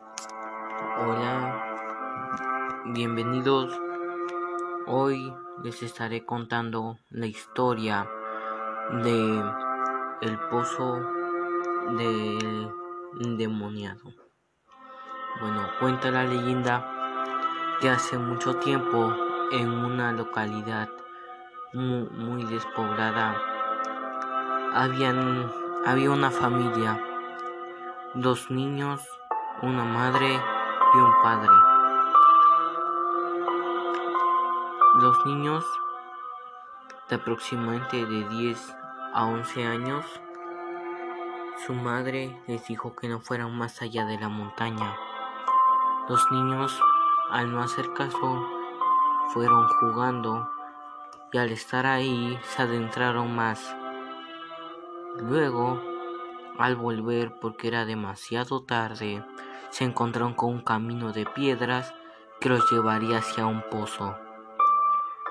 Hola, bienvenidos. Hoy les estaré contando la historia de el pozo del endemoniado. Bueno, cuenta la leyenda que hace mucho tiempo, en una localidad muy despoblada, había una familia, 2 niños, una madre y un padre. Los niños, de aproximadamente de 10 a 11 años, su madre les dijo que no fueran más allá de la montaña. Los niños, al no hacer caso, fueron jugando y al estar ahí se adentraron más. Luego, al volver, porque era demasiado tarde, se encontraron con un camino de piedras que los llevaría hacia un pozo.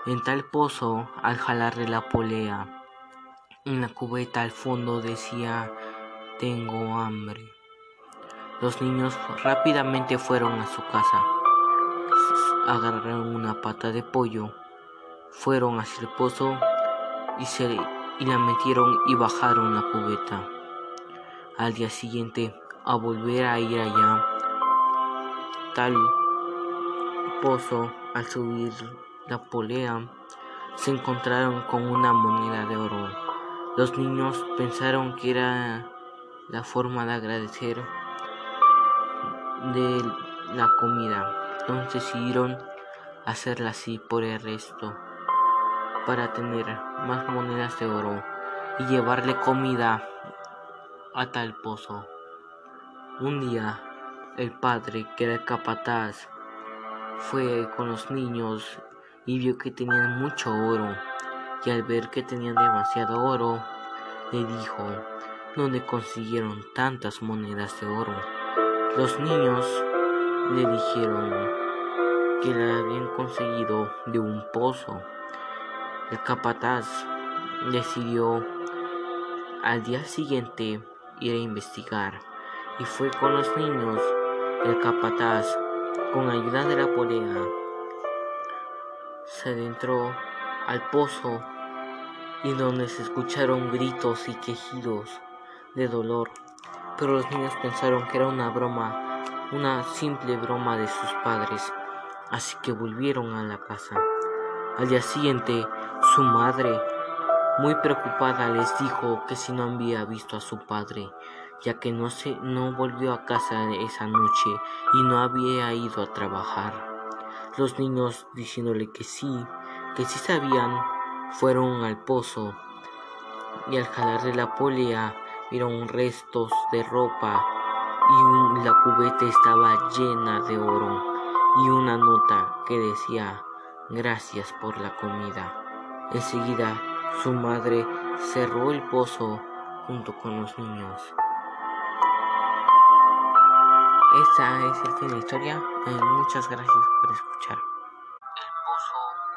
En tal pozo, al jalar de la polea, en la cubeta al fondo decía: tengo hambre. Los niños rápidamente fueron a su casa, agarraron una pata de pollo, fueron hacia el pozo y la metieron y bajaron la cubeta. Al día siguiente, a volver a ir allá, tal pozo, al subir la polea, se encontraron con una moneda de oro. Los niños pensaron que era la forma de agradecer de la comida. Entonces decidieron hacerla así por el resto, para tener más monedas de oro y llevarle comida a tal pozo. Un día, el padre, que era el capataz, fue con los niños y vio que tenían mucho oro, y al ver que tenían demasiado oro, le dijo: ¿dónde consiguieron tantas monedas de oro? Los niños le dijeron que la habían conseguido de un pozo. El capataz decidió al día siguiente ir a investigar y fue con los niños. El capataz, con ayuda de la polea, se adentró al pozo y donde se escucharon gritos y quejidos de dolor, pero los niños pensaron que era una simple broma de sus padres, así que volvieron a la casa. Al día siguiente, su madre, muy preocupada, les dijo que si no había visto a su padre, ya que no volvió a casa esa noche y no había ido a trabajar. Los niños, diciéndole que sí sabían, fueron al pozo y al jalarle la polea vieron restos de ropa, y la cubeta estaba llena de oro y una nota que decía: gracias por la comida. Enseguida, su madre cerró el pozo junto con los niños. Esta es el fin de la historia. Muchas gracias por escuchar.